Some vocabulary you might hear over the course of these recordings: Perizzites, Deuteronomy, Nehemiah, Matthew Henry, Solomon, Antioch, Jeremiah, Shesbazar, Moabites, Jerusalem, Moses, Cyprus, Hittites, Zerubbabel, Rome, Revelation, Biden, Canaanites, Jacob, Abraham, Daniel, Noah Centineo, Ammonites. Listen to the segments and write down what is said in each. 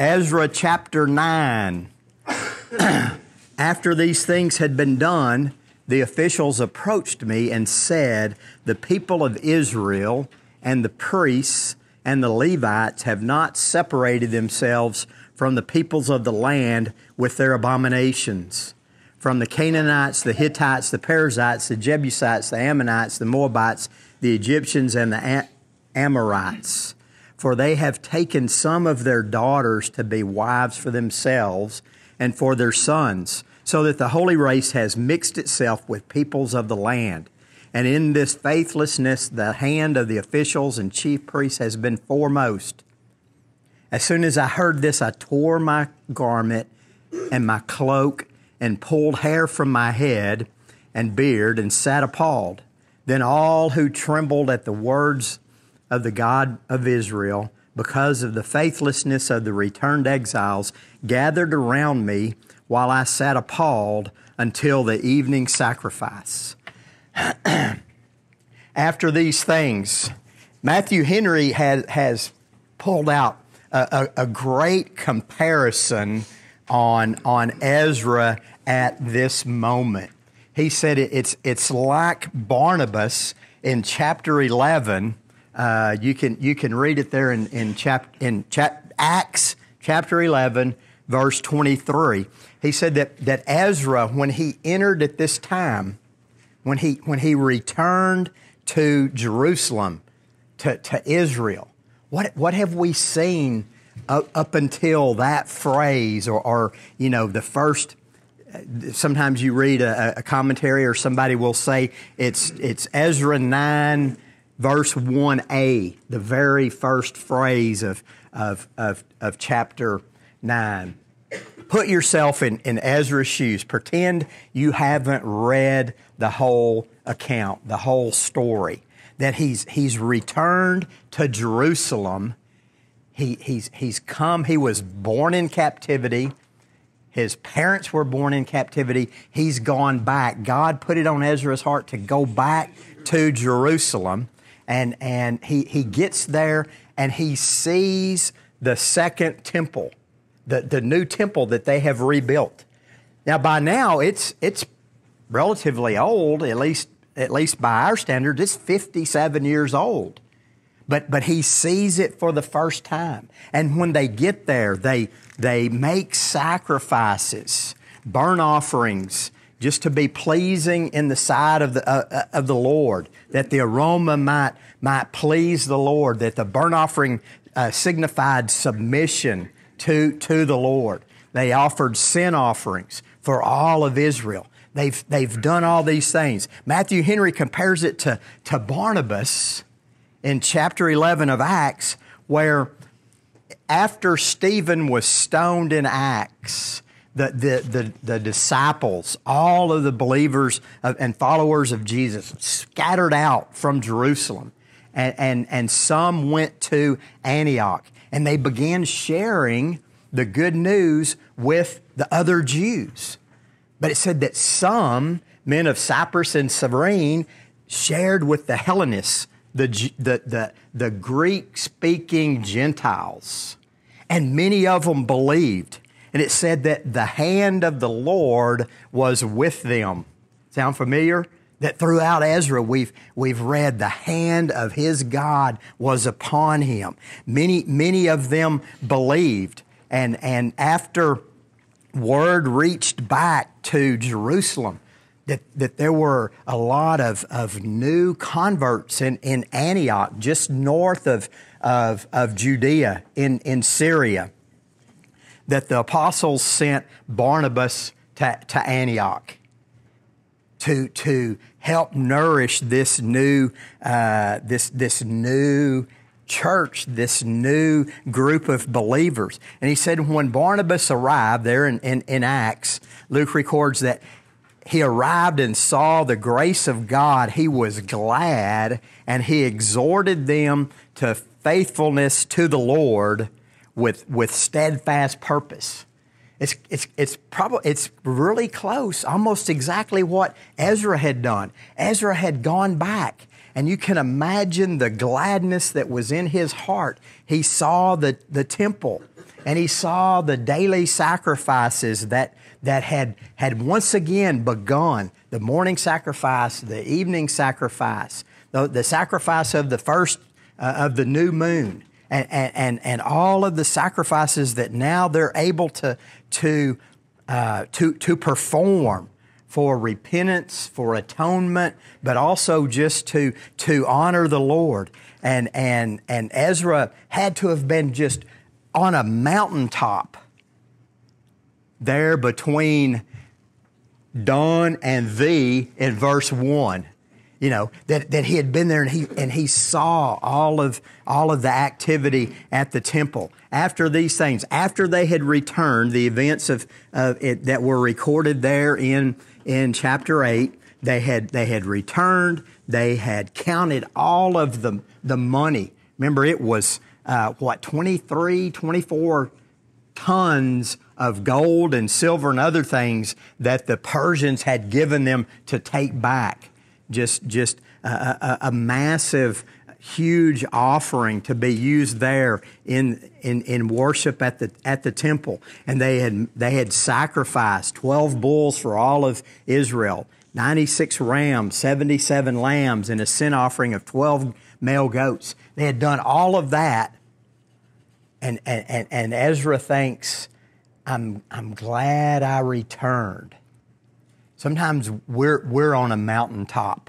Ezra chapter 9. After these things had been done, the officials approached me and said, "The people of Israel and the priests and the Levites have not separated themselves from the peoples of the land with their abominations, from the Canaanites, the Hittites, the Perizzites, the Jebusites, the Ammonites, the Moabites, the Egyptians, and the Amorites. For they have taken some of their daughters to be wives for themselves and for their sons, so that the holy race has mixed itself with peoples of the land. And in this faithlessness, the hand of the officials and chief priests has been foremost." As soon as I heard this, I tore my garment and my cloak and pulled hair from my head and beard and sat appalled. Then all who trembled at the words of the God of Israel, because of the faithlessness of the returned exiles, gathered around me while I sat appalled until the evening sacrifice. After these things, Matthew Henry has pulled out a great comparison on Ezra at this moment. He said it's like Barnabas in chapter 11. You can read it there in Acts chapter 11. Verse 23, he said that Ezra, when he entered at this time, when he returned to Jerusalem, to Israel, what have we seen up until that phrase, or you know, the first? Sometimes you read a commentary, or somebody will say it's Ezra 9, verse 1a, the very first phrase of chapter 9. Put yourself in Ezra's shoes. Pretend you haven't read the whole account, the whole story. That he's returned to Jerusalem. He's come. He was born in captivity. His parents were born in captivity. He's gone back. God put it on Ezra's heart to go back to Jerusalem. And he gets there and he sees the second temple. The new temple that they have rebuilt. Now, by now, it's relatively old, at least by our standards. It's 57 years old. But he sees it for the first time. And when they get there, they make sacrifices, burnt offerings, just to be pleasing in the sight of the Lord, that the aroma might please the Lord, that the burnt offering signified submission to the Lord. They offered sin offerings for all of Israel. They've done all these things. Matthew Henry compares it to Barnabas in chapter 11 of Acts, where after Stephen was stoned in Acts, the disciples, all of the believers and followers of Jesus scattered out from Jerusalem, and some went to Antioch. And they began sharing the good news with the other Jews. But it said that some men of Cyprus and Cyrene shared with the Hellenists, the Greek-speaking Gentiles. And many of them believed. And it said that the hand of the Lord was with them. Sound familiar? That throughout Ezra we've read the hand of his God was upon him. Many of them believed, and after word reached back to Jerusalem that there were a lot of new converts in Antioch, just north of Judea in Syria, that the apostles sent Barnabas to Antioch to help nourish this new this new church, this new group of believers. And he said when Barnabas arrived there in Acts, Luke records that he arrived and saw the grace of God. He was glad, and he exhorted them to faithfulness to the Lord with steadfast purpose. It's really close, almost exactly what Ezra had done. Ezra had gone back, and you can imagine the gladness that was in his heart. He saw the temple, and he saw the daily sacrifices that had once again begun, the morning sacrifice, the evening sacrifice, the sacrifice of the first of the new moon, and all of the sacrifices that now they're able to perform for repentance, for atonement, but also just to honor the Lord. And Ezra had to have been just on a mountaintop there between dawn and thee in verse 1. You know, that he had been there and he saw all of the activity at the temple. After these things, after they had returned, the events of it that were recorded there in chapter 8, they had returned. They had counted all of the money. Remember, it was 23, 24 tons of gold and silver and other things that the Persians had given them to take back. Just a massive, huge offering to be used there in worship at the temple. And they had sacrificed 12 bulls for all of Israel, 96 rams, 77 lambs, and a sin offering of 12 male goats. They had done all of that, and Ezra thinks, I'm glad I returned. Sometimes we're on a mountaintop.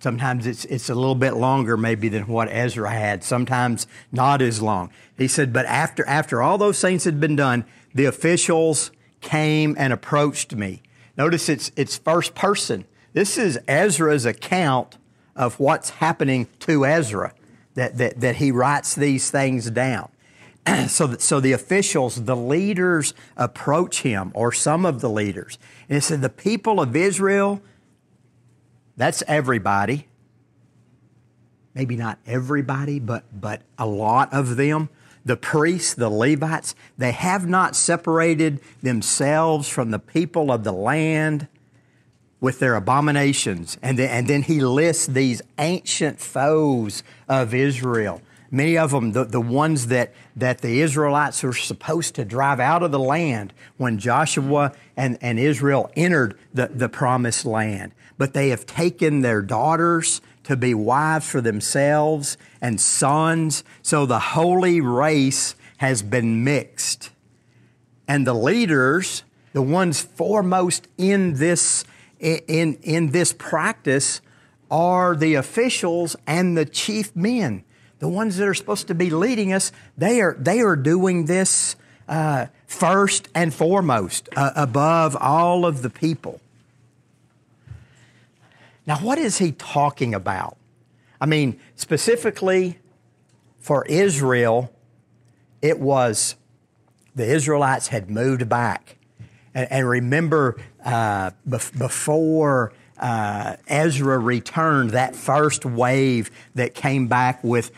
Sometimes it's a little bit longer maybe than what Ezra had. Sometimes not as long. He said, but after all those things had been done, the officials came and approached me. Notice it's first person. This is Ezra's account of what's happening to Ezra, that he writes these things down. So the officials, the leaders approach him, or some of the leaders. And it said, the people of Israel, that's everybody. Maybe not everybody, but a lot of them. The priests, the Levites, they have not separated themselves from the people of the land with their abominations. And then he lists these ancient foes of Israel. Many of them, the ones that the Israelites were supposed to drive out of the land when Joshua and Israel entered the promised land. But they have taken their daughters to be wives for themselves and sons. So the holy race has been mixed. And the leaders, the ones foremost in this practice, are the officials and the chief men. The ones that are supposed to be leading us, they are doing this first and foremost, above all of the people. Now, what is he talking about? I mean, specifically for Israel, it was the Israelites had moved back. And remember, before... Ezra returned, that first wave that came back with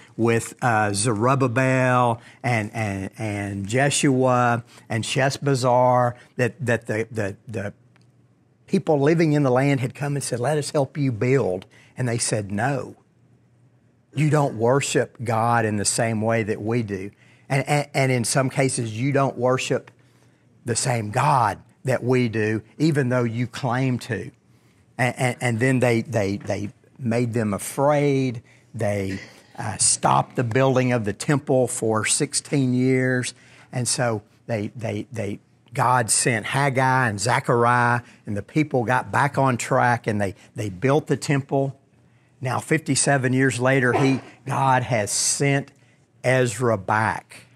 Zerubbabel and Jeshua and Shesbazar, that the people living in the land had come and said, "Let us help you build." And they said, "No, you don't worship God in the same way that we do. And in some cases, you don't worship the same God that we do, even though you claim to." And then they made them afraid. They stopped the building of the temple for 16 years. And so God sent Haggai and Zechariah, and the people got back on track, and they built the temple. Now, 57 years later, God has sent Ezra back.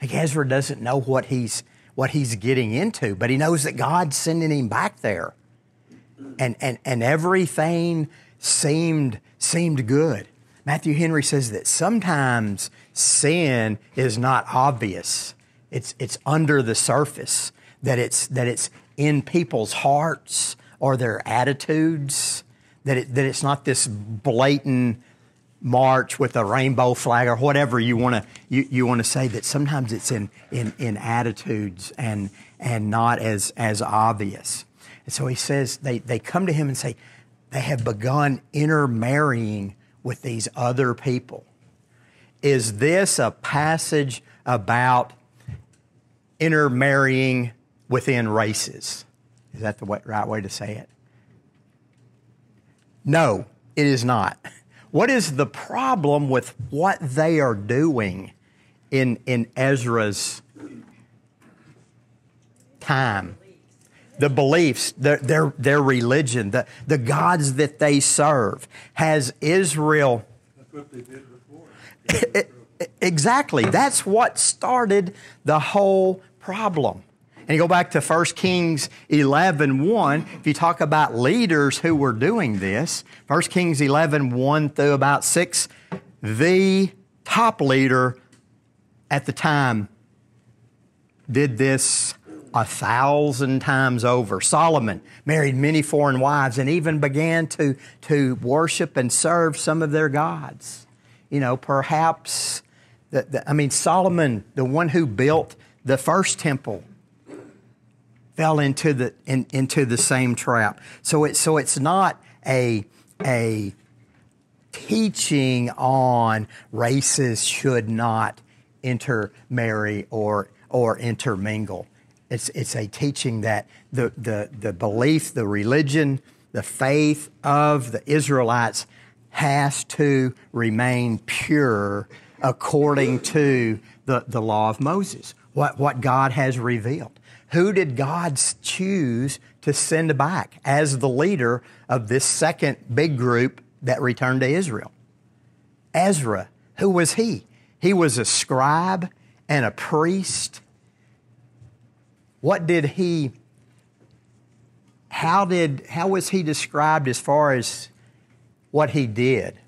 Like, Ezra doesn't know what he's getting into, but he knows that God's sending him back there. And everything seemed good. Matthew Henry says that sometimes sin is not obvious. It's under the surface, that it's in people's hearts or their attitudes, that it's not this blatant march with a rainbow flag or whatever you want to say, that sometimes it's in attitudes and not as obvious. And so he says they come to him and say they have begun intermarrying with these other people. Is this a passage about intermarrying within races. Is that the right way to say it? No, it is not. What is the problem with what they are doing in Ezra's time? The beliefs, their religion, the gods that they serve. Has Israel... That's what they did before. Exactly. That's what started the whole problem. And you go back to 1 Kings 11:1. If you talk about leaders who were doing this, 1 Kings 11:1 through about 6, the top leader at the time did this 1,000 times over. Solomon married many foreign wives and even began to worship and serve some of their gods. You know, perhaps, Solomon, the one who built the first temple, fell into the same trap. So it's not a teaching on races should not intermarry or intermingle. It's a teaching that the belief, the religion, the faith of the Israelites has to remain pure according to the law of Moses, what God has revealed. Who did God choose to send back as the leader of this second big group that returned to Israel? Ezra. Who was he? He was a scribe and a priest. How was he described as far as what he did?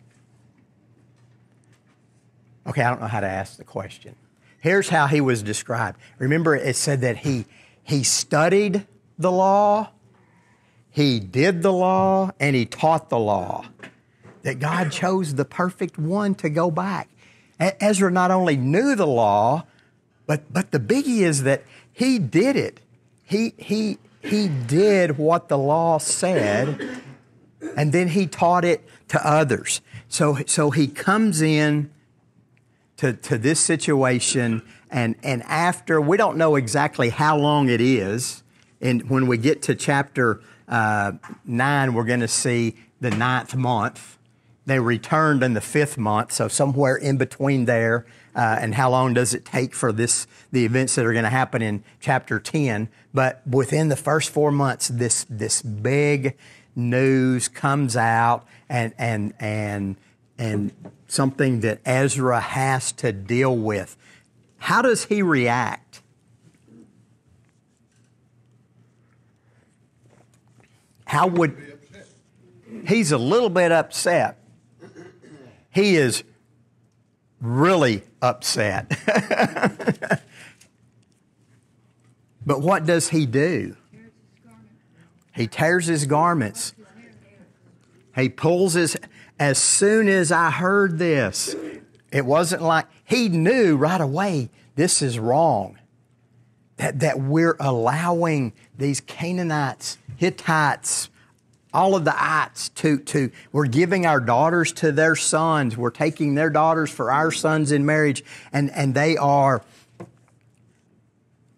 Okay, I don't know how to ask the question. Here's how he was described. Remember, it said that he studied the law, he did the law, and he taught the law. That God chose the perfect one to go back. Ezra not only knew the law, but the biggie is that he did it. He did what the law said, and then he taught it to others. So he comes in to this situation, and after, we don't know exactly how long it is, and when we get to chapter 9, we're going to see the 9th month. They returned in the 5th month, so somewhere in between there, and how long does it take for the events that are going to happen in chapter 10. But within the first 4 months, this big news comes out, and something that Ezra has to deal with. How does he react? How would... He's a little bit upset. He is really upset. But what does he do? He tears his garments. He pulls his... As soon as I heard this, it wasn't like... He knew right away this is wrong, that we're allowing these Canaanites, Hittites, all of the ites to we're giving our daughters to their sons. We're taking their daughters for our sons in marriage, and they are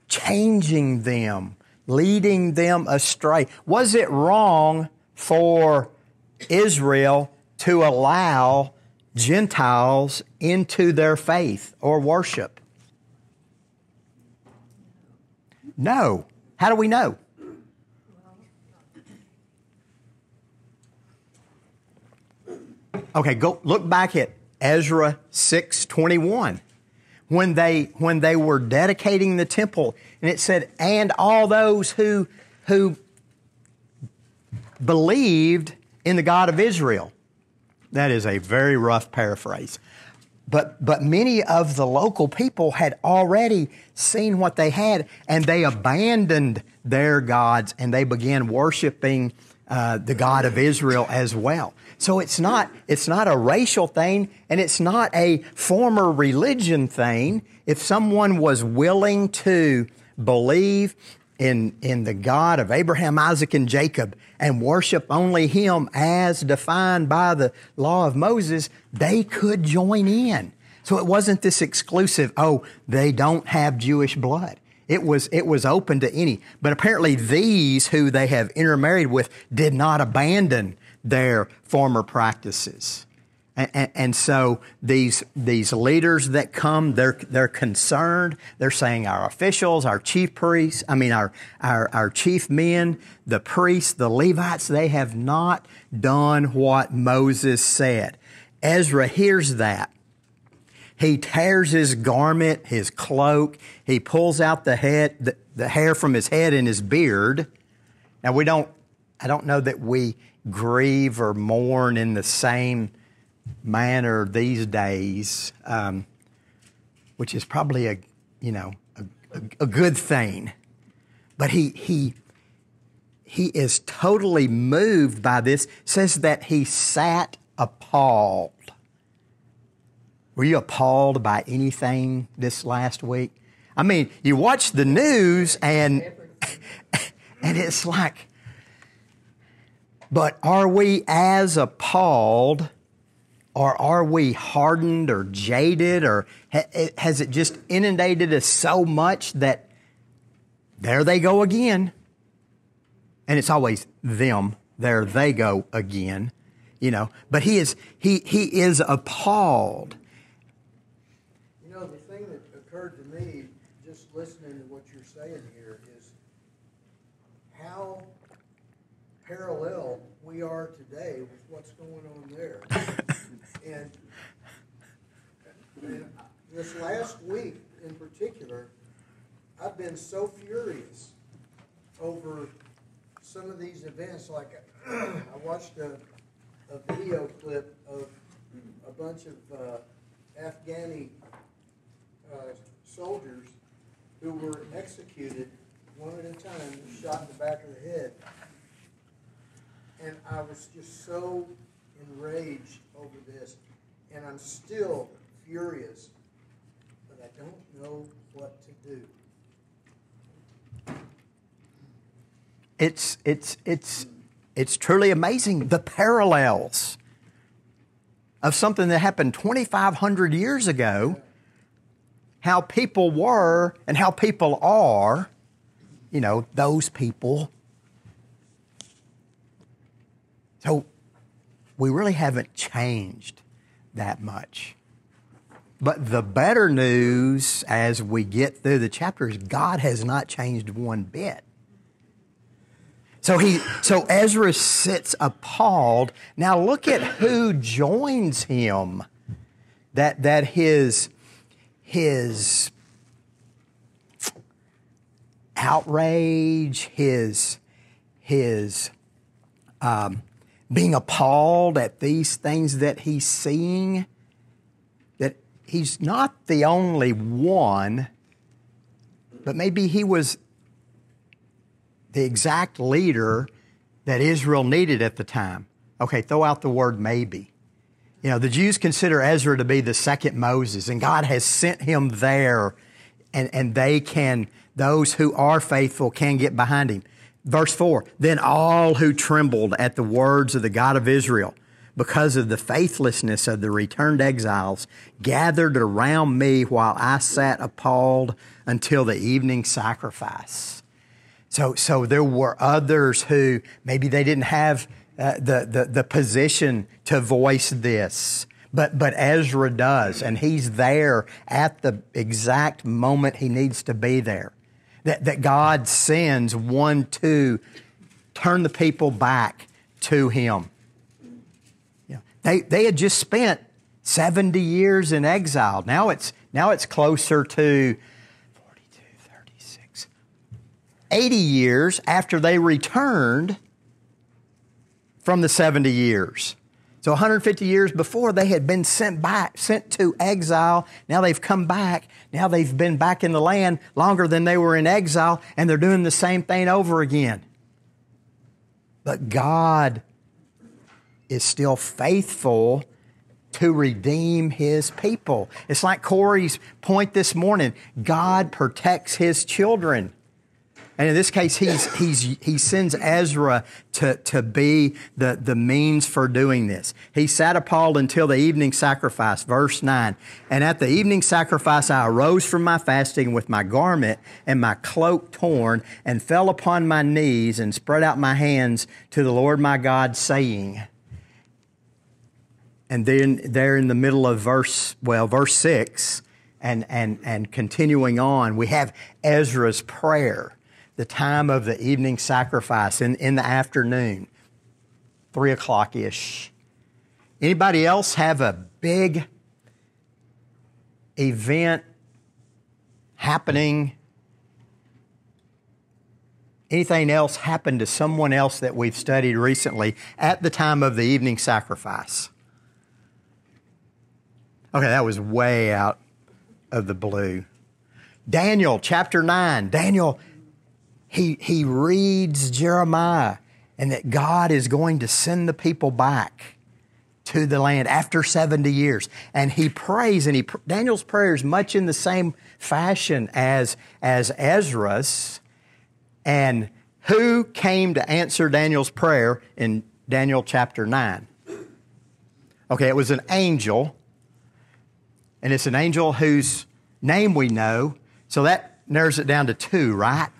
changing them, leading them astray. Was it wrong for Israel to allow Gentiles into their faith or worship? No. How do we know? Okay, go look back at Ezra 6:21. When they were dedicating the temple, and it said, and all those who believed in the God of Israel. That is a very rough paraphrase. But many of the local people had already seen what they had, and they abandoned their gods, and they began worshiping the God of Israel as well. So it's not a racial thing, and it's not a former religion thing. If someone was willing to believe in the God of Abraham, Isaac, and Jacob, and worship only Him as defined by the law of Moses, they could join in. So it wasn't this exclusive, oh, they don't have Jewish blood. It was open to any. But apparently these who they have intermarried with did not abandon their former practices. And so these leaders that come, they're concerned. They're saying our officials, our chief priests, our chief men, the priests, the Levites, they have not done what Moses said. Ezra hears that. He tears his garment, his cloak. He pulls out the hair from his head and his beard. Now I don't know that we grieve or mourn in the same manner these days, which is probably a good thing. But he is totally moved by this. It says that he sat appalled. Were you appalled by anything this last week? I mean, you watch the news and it's like, but are we as appalled, or are we hardened or jaded, or has it just inundated us so much that there they go again? And it's always them, there they go again, you know. But he is appalled. The thing that occurred to me just listening to what you're saying here is how parallel we are today with what's going on there. and this last week in particular, I've been so furious over some of these events. Like I watched a video clip of a bunch of Afghani soldiers who were executed one at a time, shot in the back of the head. And I was just so enraged over this. And I'm still furious, but I don't know what to do. It's truly amazing, the parallels of something that happened 2,500 years ago. How people were and how people are, you know, those people. So we really haven't changed that much. But the better news as we get through the chapters, God has not changed one bit. So Ezra sits appalled. Now look at who joins him, that his outrage, his being appalled at these things that he's seeing, that he's not the only one, but maybe he was the exact leader that Israel needed at the time. Okay, throw out the word maybe. You know, the Jews consider Ezra to be the second Moses, and God has sent him there, and those who are faithful can get behind him. Verse 4, then all who trembled at the words of the God of Israel because of the faithlessness of the returned exiles gathered around me while I sat appalled until the evening sacrifice. So there were others who maybe they didn't have the position to voice this, but Ezra does, and he's there at the exact moment he needs to be there. That God sends one to turn the people back to him. You know, they had just spent 70 years in exile. Now it's closer to 42, 36, 80 years after they returned from the 70 years. So 150 years before, they had been sent to exile. Now they've come back. Now they've been back in the land longer than they were in exile, and they're doing the same thing over again. But God is still faithful to redeem His people. It's like Corey's point this morning. God protects His children. And in this case, he sends Ezra to be the means for doing this. He sat appalled until the evening sacrifice, verse 9. And at the evening sacrifice, I arose from my fasting with my garment and my cloak torn and fell upon my knees and spread out my hands to the Lord my God, saying... And then there in the middle of verse 6 and continuing on, we have Ezra's prayer, the time of the evening sacrifice in the afternoon, 3 o'clock-ish. Anybody else have a big event happening? Anything else happened to someone else that we've studied recently at the time of the evening sacrifice? Okay, that was way out of the blue. Daniel chapter 9. Daniel, he reads Jeremiah and that God is going to send the people back to the land after 70 years. And he prays, and Daniel's prayer is much in the same fashion as Ezra's. And who came to answer Daniel's prayer in Daniel chapter 9? Okay, it was an angel. And it's an angel whose name we know. So that narrows it down to 2, right?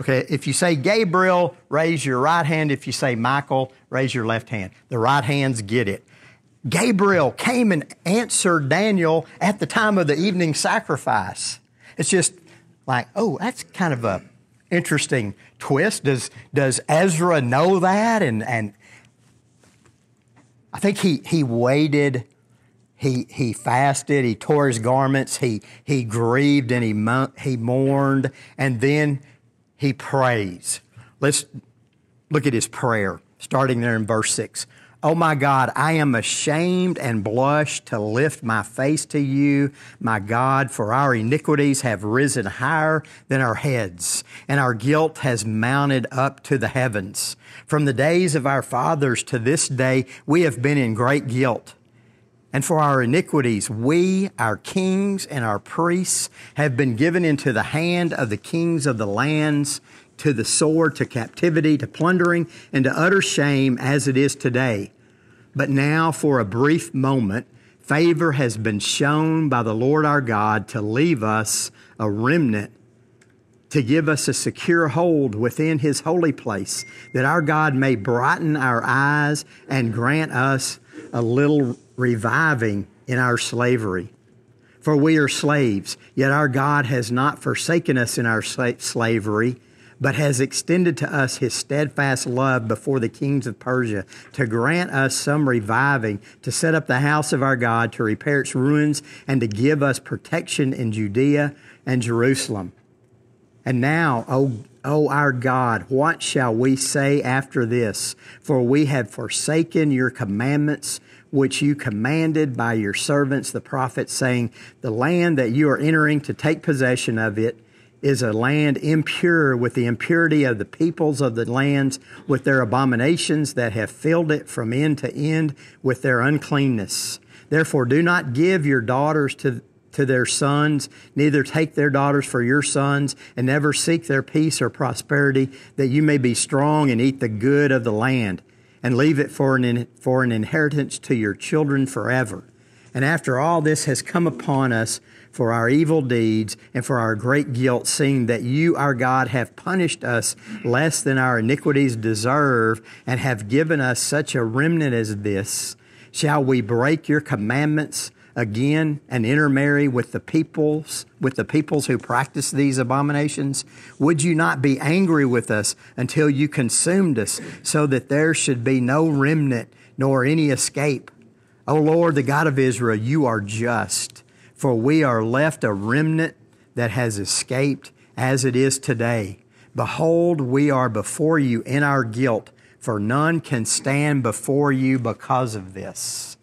Okay, if you say Gabriel, raise your right hand. If you say Michael, raise your left hand. The right hands get it. Gabriel came and answered Daniel at the time of the evening sacrifice. It's just like, oh, that's kind of an interesting twist. Does Ezra know that? And I think he waited... He fasted, he tore his garments, he grieved and he mourned, and then he prays. Let's look at his prayer, starting there in verse 6. Oh my God, I am ashamed and blush to lift my face to you, my God, for our iniquities have risen higher than our heads, and our guilt has mounted up to the heavens. From the days of our fathers to this day, we have been in great guilt. And for our iniquities, we, our kings and our priests, have been given into the hand of the kings of the lands, to the sword, to captivity, to plundering, and to utter shame as it is today. But now, for a brief moment, favor has been shown by the Lord our God to leave us a remnant, to give us a secure hold within His holy place, that our God may brighten our eyes and grant us a little reviving in our slavery. For we are slaves, yet our God has not forsaken us in our slavery, but has extended to us His steadfast love before the kings of Persia, to grant us some reviving, to set up the house of our God, to repair its ruins, and to give us protection in Judea and Jerusalem. And now, O our God, what shall we say after this? For we have forsaken your commandments, which you commanded by your servants, the prophets, saying, the land that you are entering to take possession of it is a land impure with the impurity of the peoples of the lands, with their abominations that have filled it from end to end with their uncleanness. Therefore, do not give your daughters to their sons, neither take their daughters for your sons, and never seek their peace or prosperity, that you may be strong and eat the good of the land, and leave it for an inheritance to your children forever. And after all this has come upon us for our evil deeds and for our great guilt, seeing that you, our God, have punished us less than our iniquities deserve and have given us such a remnant as this, shall we break your commandments again and intermarry with the peoples who practice these abominations? Would you not be angry with us until you consumed us, so that there should be no remnant nor any escape? O Lord, the God of Israel, you are just, for we are left a remnant that has escaped as it is today. Behold, we are before you in our guilt, for none can stand before you because of this.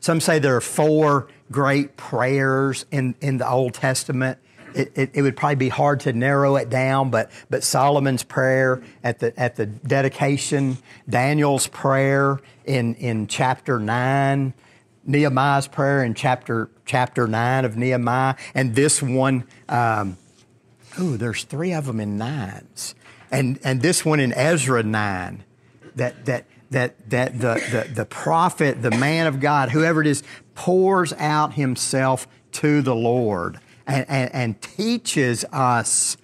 Some say there are 4 great prayers in the Old Testament. It would probably be hard to narrow it down, but Solomon's prayer at the dedication, Daniel's prayer in chapter 9, Nehemiah's prayer in chapter 9 of Nehemiah, and this one, there's three of them in 9s, and this one in Ezra 9, that the prophet, the man of God, whoever it is, pours out himself to the Lord and teaches us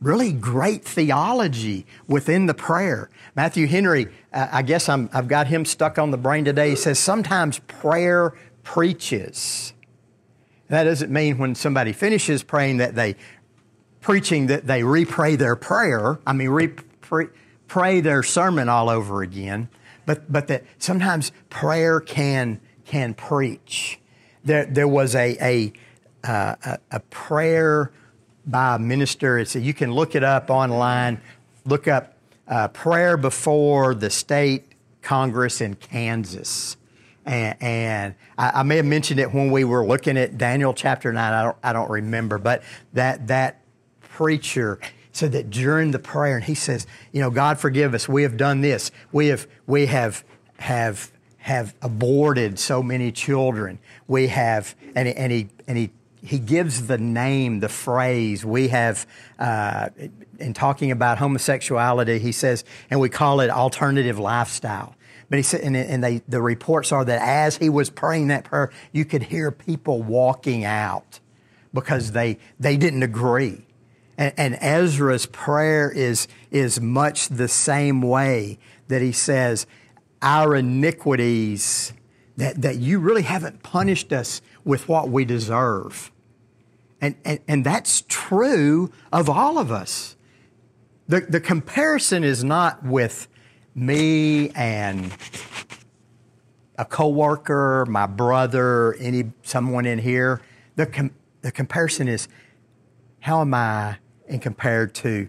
really great theology within the prayer. Matthew Henry, I guess I've got him stuck on the brain today. He says, sometimes prayer preaches. That doesn't mean when somebody finishes praying that they repray their prayer. I mean, pray their sermon all over again. But that sometimes prayer can preach. There was a prayer by a minister. It's you can look it up online. Look up prayer before the state Congress in Kansas, and I may have mentioned it when we were looking at Daniel chapter 9. I don't remember, but that preacher said that during the prayer, and he says, you know, God forgive us. We have done this. We have aborted so many children. We have He gives the name, the phrase. We have, in talking about homosexuality, he says, and we call it alternative lifestyle. But he said, the reports are that as he was praying that prayer, you could hear people walking out because they didn't agree. And Ezra's prayer is much the same way, that he says, our iniquities, that you really haven't punished us with what we deserve. And that's true of all of us. The comparison is not with me and a coworker, my brother, someone in here. The comparison is, how am I compared to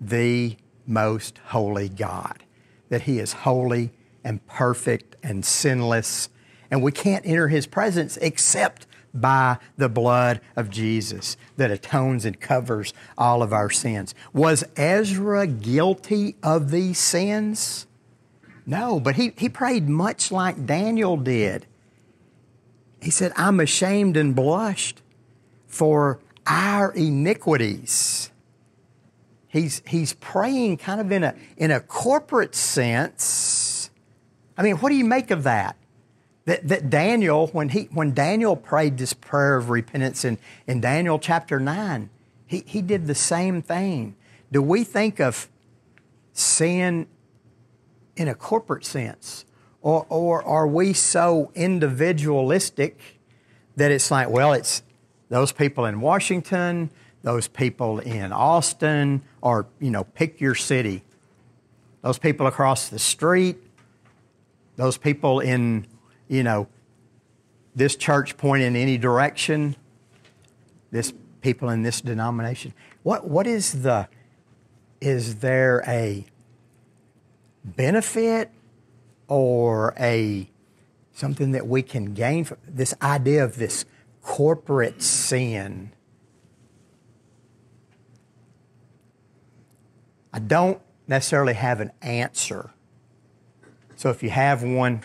the most holy God? That He is holy and perfect and sinless, and we can't enter His presence except by the blood of Jesus that atones and covers all of our sins. Was Ezra guilty of these sins? No, but he prayed much like Daniel did. He said, I'm ashamed and blushed for our iniquities. He's praying kind of in a corporate sense. I mean, what do you make of that? That Daniel, when Daniel prayed this prayer of repentance in Daniel chapter 9, he did the same thing. Do we think of sin in a corporate sense? Or are we so individualistic that it's like, well, it's those people in Washington, those people in Austin, or, you know, pick your city, those people across the street, those people in, you know, this church point in any direction, this people in this denomination. What is there a benefit or a something that we can gain from this idea of this corporate sin? I don't necessarily have an answer. So if you have one,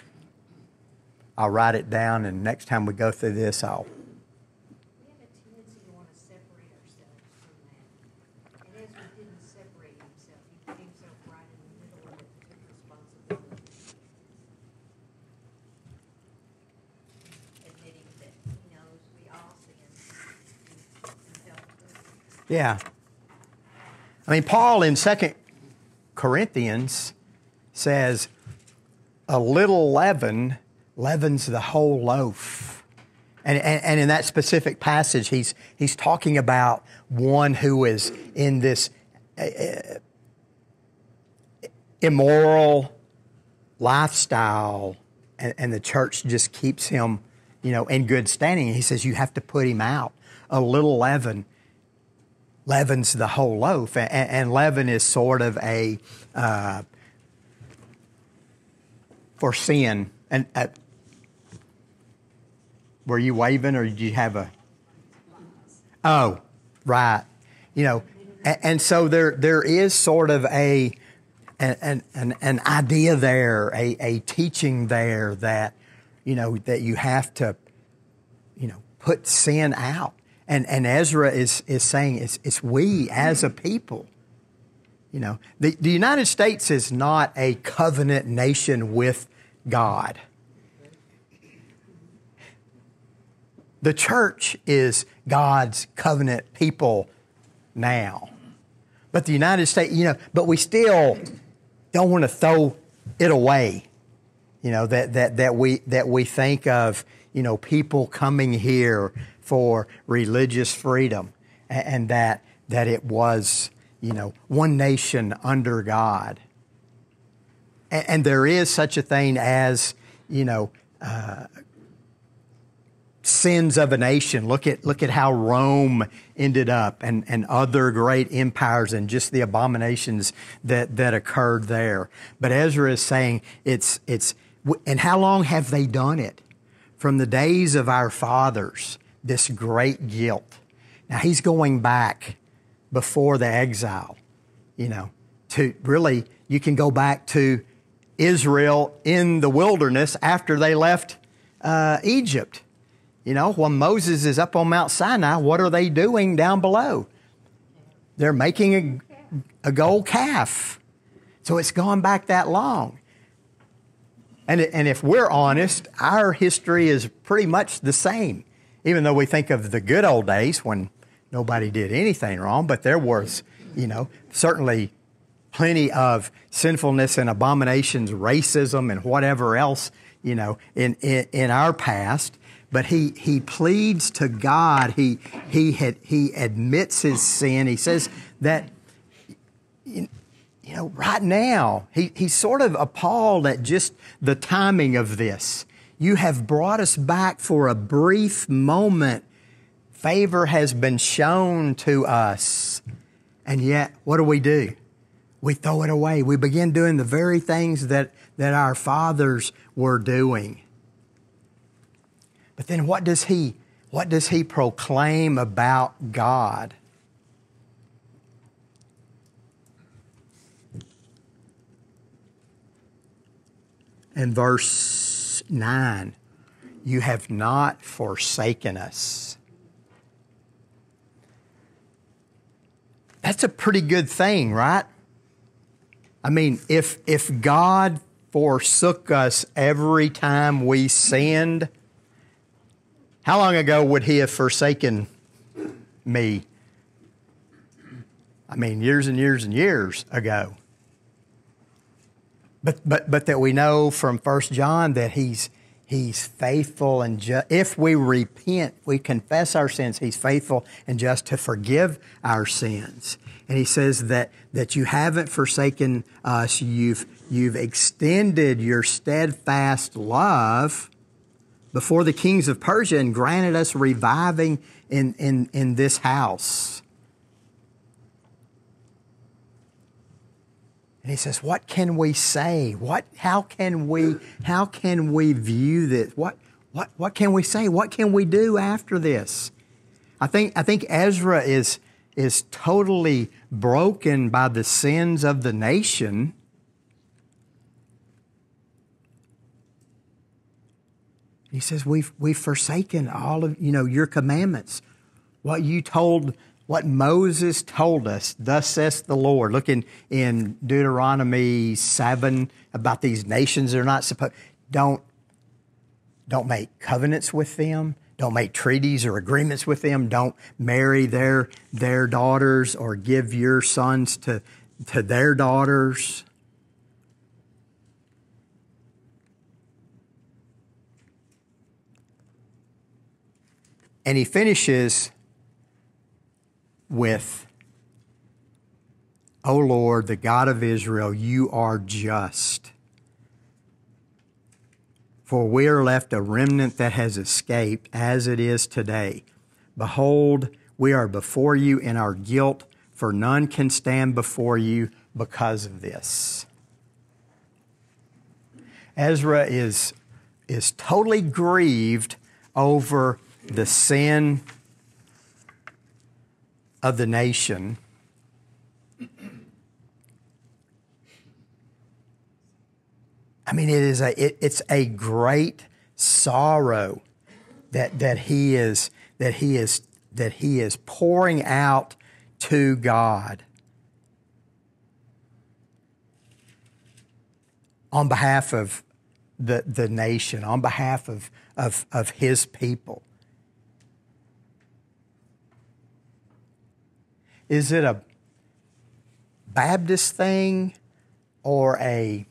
I'll write it down, and next time we go through this, We have a tendency to want to separate ourselves from that. And Ezra didn't separate himself. He put himself right in the middle of it and took responsibility. Admitting that he knows we all sin. Yeah. I mean, Paul in 2 Corinthians says, a little leaven leavens the whole loaf. And in that specific passage, he's talking about one who is in this immoral lifestyle, and the church just keeps him, you know, in good standing. He says, you have to put him out. A little leaven leavens the whole loaf. And leaven is sort of a... for sin. And were you waving, or did you have a? Oh, right. You know, and so there is sort of an idea there, a teaching there that, you know, that you have to, you know, put sin out. And Ezra is saying it's we as a people. You know, the United States is not a covenant nation with God. The church is God's covenant people now. But the United States, you know, but we still don't want to throw it away. You know, that we think of, you know, people coming here for religious freedom, and that it was, you know, one nation under God. And there is such a thing as, you know, sins of a nation. Look at how Rome ended up, and other great empires, and just the abominations that occurred there. But Ezra is saying it's and how long have they done it? From the days of our fathers, this great guilt. Now he's going back before the exile, you know, to really, you can go back to Israel in the wilderness after they left Egypt. You know, while Moses is up on Mount Sinai, what are they doing down below? They're making a gold calf. So it's gone back that long. And if we're honest, our history is pretty much the same, even though we think of the good old days when nobody did anything wrong, but there was, you know, certainly plenty of sinfulness and abominations, racism and whatever else, you know, in our past. But he pleads to God. He admits his sin. He says that, you know, right now he's sort of appalled at just the timing of this. You have brought us back for a brief moment. Favor has been shown to us, and yet what do? We throw it away. We begin doing the very things that our fathers were doing. But then what does he proclaim about God? In verse 9, you have not forsaken us. That's a pretty good thing, right? I mean, if God forsook us every time we sinned, how long ago would he have forsaken me? I mean, years and years and years ago. But that we know from 1 John that he's faithful and just. If we repent, we confess our sins, he's faithful and just to forgive our sins. And he says that you haven't forsaken us. You've extended your steadfast love before the kings of Persia, and granted us reviving in this house. And he says, what can we say? How can we view this? What can we say? What can we do after this? I think Ezra is totally broken by the sins of the nation. He says, we've forsaken all of, you know, your commandments, what Moses told us, thus says the Lord. Look in Deuteronomy 7 about these nations that are not supposed, don't make covenants with them, don't make treaties or agreements with them, don't marry their daughters or give your sons to their daughters. And he finishes with, O Lord, the God of Israel, you are just, for we are left a remnant that has escaped, as it is today. Behold, we are before you in our guilt, for none can stand before you because of this. Ezra is totally grieved over the sin of the nation. I mean, it's a great sorrow that he is pouring out to God on behalf of the nation, on behalf of his people. Is it a Baptist thing or a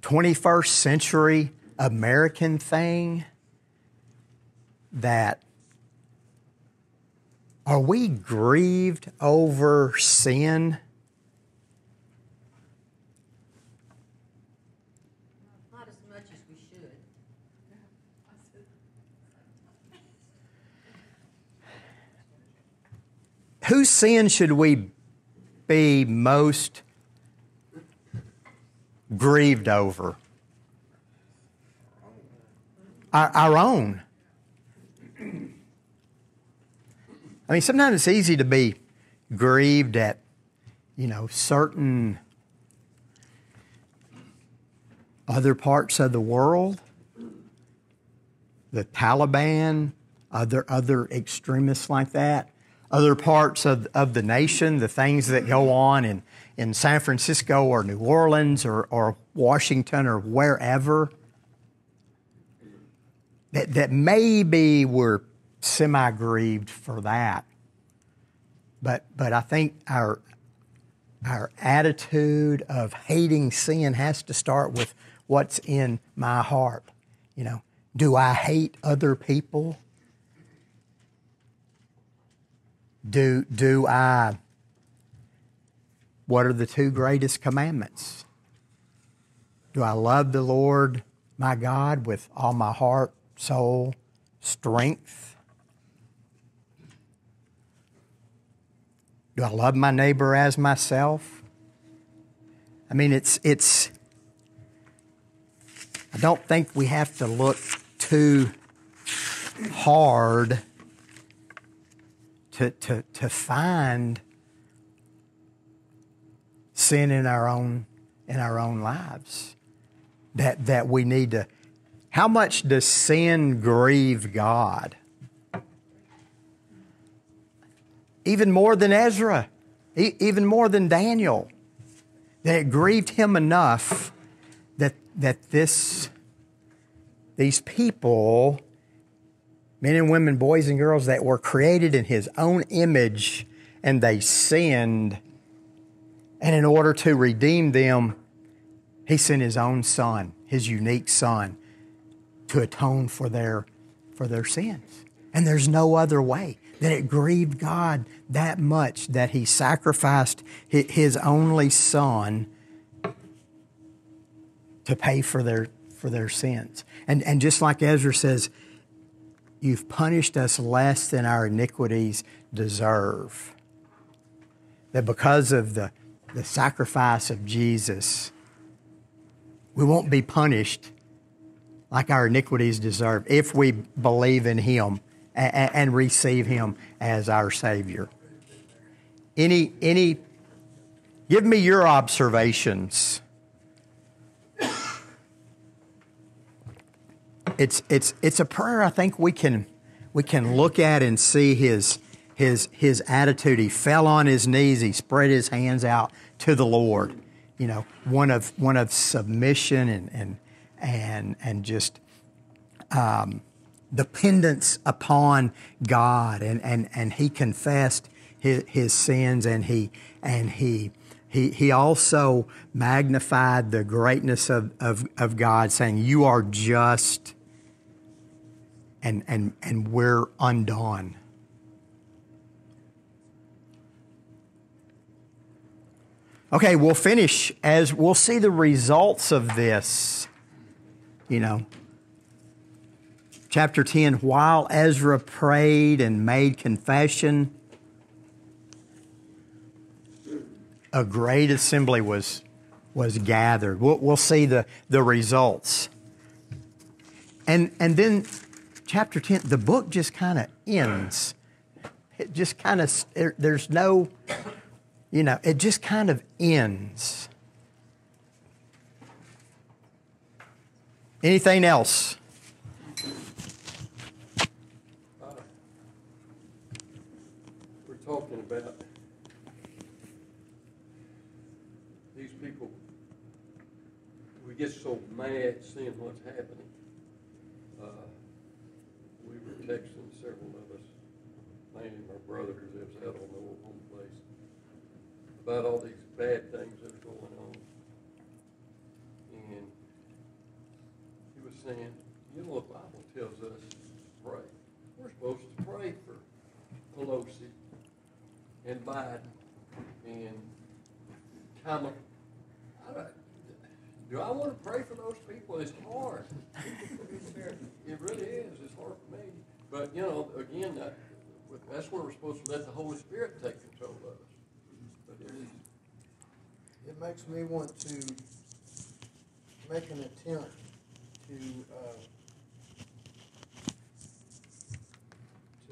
21st century American thing? That are we grieved over sin? Not as much as we should. Whose sin should we be most grieved over? Our own. I mean, sometimes it's easy to be grieved at, you know, certain other parts of the world, the Taliban, other extremists like that, other parts of the nation, the things that go on in San Francisco or New Orleans or Washington or wherever, that maybe we're semi-grieved for that. But I think our attitude of hating sin has to start with what's in my heart. You know, do I hate other people? Do I... What are the two greatest commandments? Do I love the Lord my God with all my heart, soul, strength? Do I love my neighbor as myself? I mean, it's. I don't think we have to look too hard to find sin in our own lives. That we need to. How much does sin grieve God? Even more than Ezra, even more than Daniel, that it grieved him enough that these people, men and women, boys and girls, that were created in his own image, and they sinned, and in order to redeem them, he sent his own son, his unique son, to atone for their sins. And there's no other way. That it grieved God that much that he sacrificed his only son to pay for their sins. And just like Ezra says, you've punished us less than our iniquities deserve. That because of the sacrifice of Jesus, we won't be punished like our iniquities deserve if we believe in him and receive him as our Savior. Any, give me your observations. It's a prayer I think we can look at and see his attitude. He fell on his knees. He spread his hands out to the Lord. You know, one of submission and just. Dependence upon God, and he confessed his sins, and he also magnified the greatness of God, saying, "You are just, and we're undone." Okay, we'll finish as we'll see the results of this. You know. Chapter 10, while Ezra prayed and made confession, a great assembly was gathered. We'll see the results. And then chapter 10, the book just kind of ends. It just kind of, there's no, you know, it just kind of ends. Anything else? We're talking about these people. We get so mad seeing what's happening. We were texting, several of us, mainly my brother who lives out on the old home place, about all these bad things that are going on. And he was saying, you know, the Bible tells us to pray. We're supposed to pray for Pelosi and Biden and Kamala. Do I want to pray for those people? It's hard. It really is. It's hard for me. But, you know, again, that's where we're supposed to let the Holy Spirit take control of us. But it makes me want to make an attempt to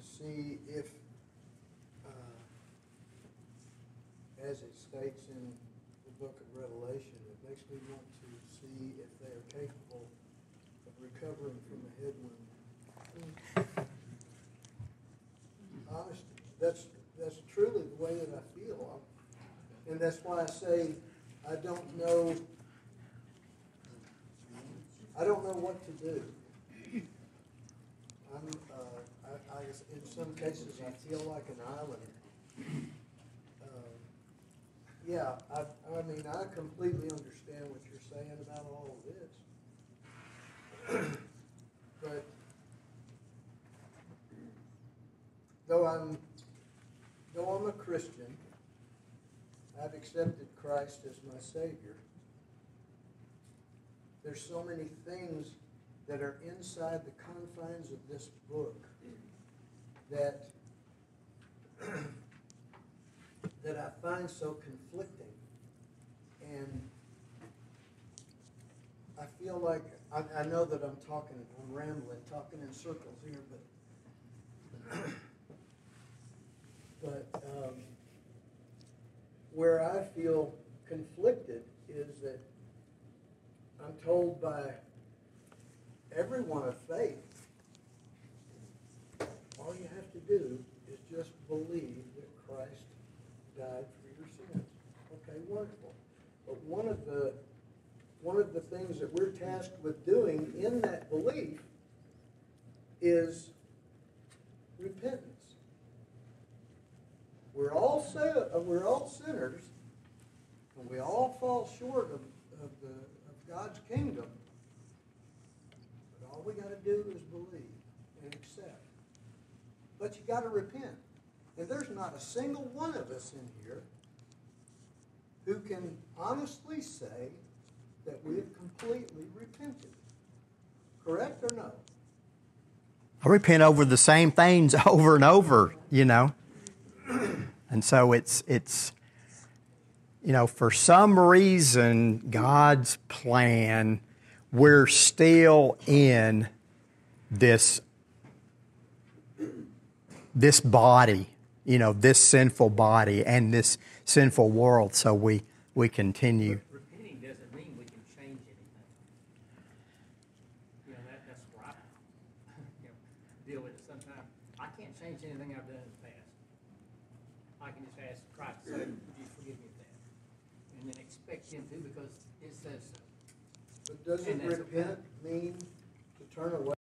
see if, as it states in the book of Revelation, it makes me want to see if they are capable of recovering from a headwind. Honestly, that's truly the way that I feel, and that's why I say I don't know. I don't know what to do. I in some cases, I feel like an island. I mean, I completely understand what you're saying about all of this. But though I'm a Christian, I've accepted Christ as my Savior. There's so many things that are inside the confines of this book that I find so conflicting. And I feel like, I know that I'm rambling, talking in circles here, but where I feel conflicted is that I'm told by everyone of faith, all you have to do is just believe that Christ died for your sins. Okay, wonderful. But one of the things that we're tasked with doing in that belief is repentance. We're all sinners, and we all fall short of God's kingdom, but all we got to do is believe and accept. But you got to repent, and there's not a single one of us in here who can honestly say that we have completely repented. Correct or no? I repent over the same things over and over, you know, and so it's. You know, for some reason, God's plan, we're still in this body, you know, this sinful body and this sinful world, so we continue. But repenting doesn't mean we can change anything. You know, that's where I deal with it sometimes. I can't change anything I've done in the past. I can just ask Christ to say, would you forgive me? And then expect him to, because it says so. But doesn't repent mean to turn away?